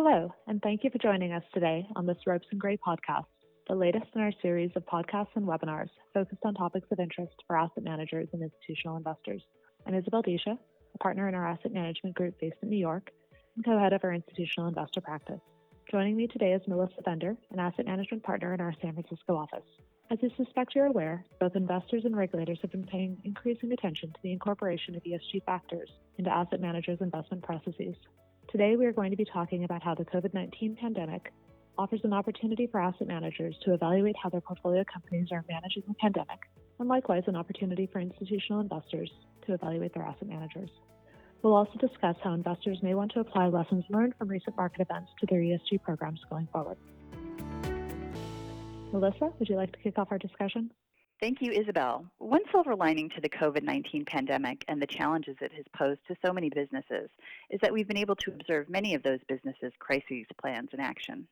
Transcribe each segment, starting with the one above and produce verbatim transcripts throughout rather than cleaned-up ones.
Hello, and thank you for joining us today on this Ropes and Gray podcast, the latest in our series of podcasts and webinars focused on topics of interest for asset managers and institutional investors. I'm Isabel Deesha, a partner in our asset management group based in New York and co-head of our institutional investor practice. Joining me today is Melissa Bender, an asset management partner in our San Francisco office. As I suspect you're aware, both investors and regulators have been paying increasing attention to the incorporation of E S G factors into asset managers' investment processes. Today, we are going to be talking about how the COVID nineteen pandemic offers an opportunity for asset managers to evaluate how their portfolio companies are managing the pandemic, and likewise an opportunity for institutional investors to evaluate their asset managers. We'll also discuss how investors may want to apply lessons learned from recent market events to their E S G programs going forward. Melissa, would you like to kick off our discussion? Thank you, Isabel. One silver lining to the COVID nineteen pandemic and the challenges it has posed to so many businesses is that we've been able to observe many of those businesses' crises plans in action.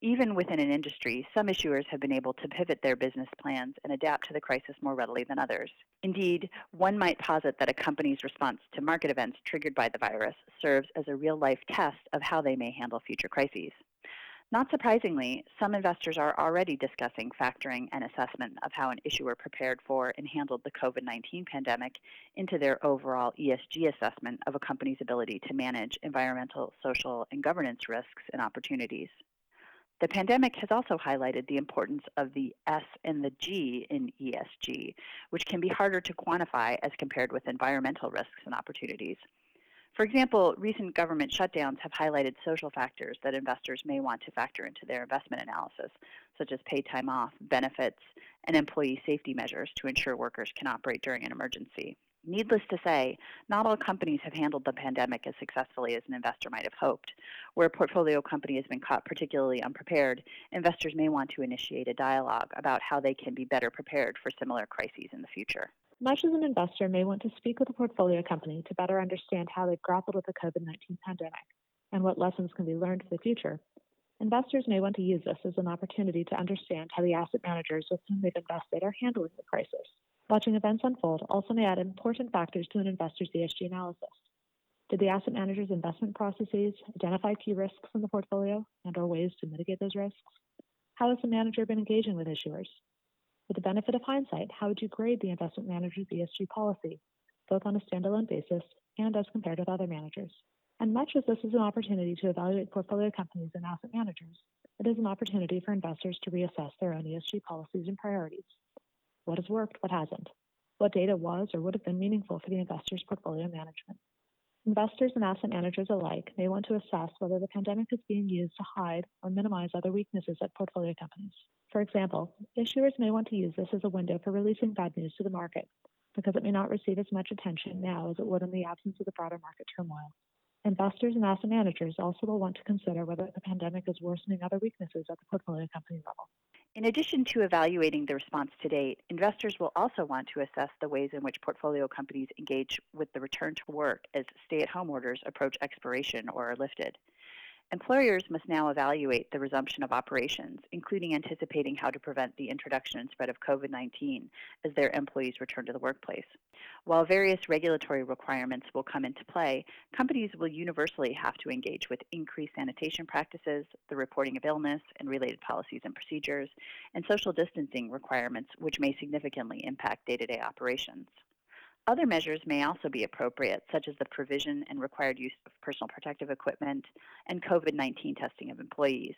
Even within an industry, some issuers have been able to pivot their business plans and adapt to the crisis more readily than others. Indeed, one might posit that a company's response to market events triggered by the virus serves as a real-life test of how they may handle future crises. Not surprisingly, some investors are already discussing factoring an assessment of how an issuer prepared for and handled the COVID nineteen pandemic into their overall E S G assessment of a company's ability to manage environmental, social, and governance risks and opportunities. The pandemic has also highlighted the importance of the S and the G in E S G, which can be harder to quantify as compared with environmental risks and opportunities. For example, recent government shutdowns have highlighted social factors that investors may want to factor into their investment analysis, such as paid time off, benefits, and employee safety measures to ensure workers can operate during an emergency. Needless to say, not all companies have handled the pandemic as successfully as an investor might have hoped. Where a portfolio company has been caught particularly unprepared, investors may want to initiate a dialogue about how they can be better prepared for similar crises in the future. Much as an investor may want to speak with a portfolio company to better understand how they've grappled with the COVID nineteen pandemic and what lessons can be learned for the future, investors may want to use this as an opportunity to understand how the asset managers with whom they've invested are handling the crisis. Watching events unfold also may add important factors to an investor's E S G analysis. Did the asset manager's investment processes identify key risks in the portfolio and/or ways to mitigate those risks? How has the manager been engaging with issuers? With the benefit of hindsight, how would you grade the investment manager's E S G policy, both on a standalone basis and as compared with other managers? And much as this is an opportunity to evaluate portfolio companies and asset managers, it is an opportunity for investors to reassess their own E S G policies and priorities. What has worked, what hasn't? What data was or would have been meaningful for the investor's portfolio management? Investors and asset managers alike may want to assess whether the pandemic is being used to hide or minimize other weaknesses at portfolio companies. For example, issuers may want to use this as a window for releasing bad news to the market because it may not receive as much attention now as it would in the absence of the broader market turmoil. Investors and asset managers also will want to consider whether the pandemic is worsening other weaknesses at the portfolio company level. In addition to evaluating the response to date, investors will also want to assess the ways in which portfolio companies engage with the return to work as stay-at-home orders approach expiration or are lifted. Employers must now evaluate the resumption of operations, including anticipating how to prevent the introduction and spread of COVID nineteen as their employees return to the workplace. While various regulatory requirements will come into play, companies will universally have to engage with increased sanitation practices, the reporting of illness and related policies and procedures, and social distancing requirements, which may significantly impact day-to-day operations. Other measures may also be appropriate, such as the provision and required use of personal protective equipment and COVID nineteen testing of employees.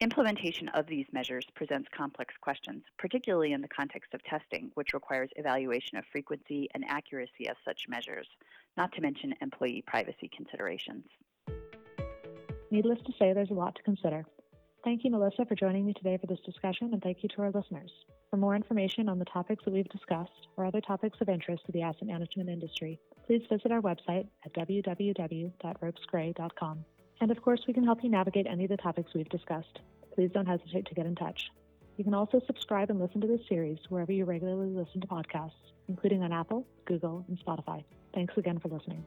Implementation of these measures presents complex questions, particularly in the context of testing, which requires evaluation of frequency and accuracy of such measures, not to mention employee privacy considerations. Needless to say, there's a lot to consider. Thank you, Melissa, for joining me today for this discussion, and thank you to our listeners. For more information on the topics that we've discussed or other topics of interest to the asset management industry, please visit our website at w w w dot ropes gray dot com. And of course, we can help you navigate any of the topics we've discussed. Please don't hesitate to get in touch. You can also subscribe and listen to this series wherever you regularly listen to podcasts, including on Apple, Google, and Spotify. Thanks again for listening.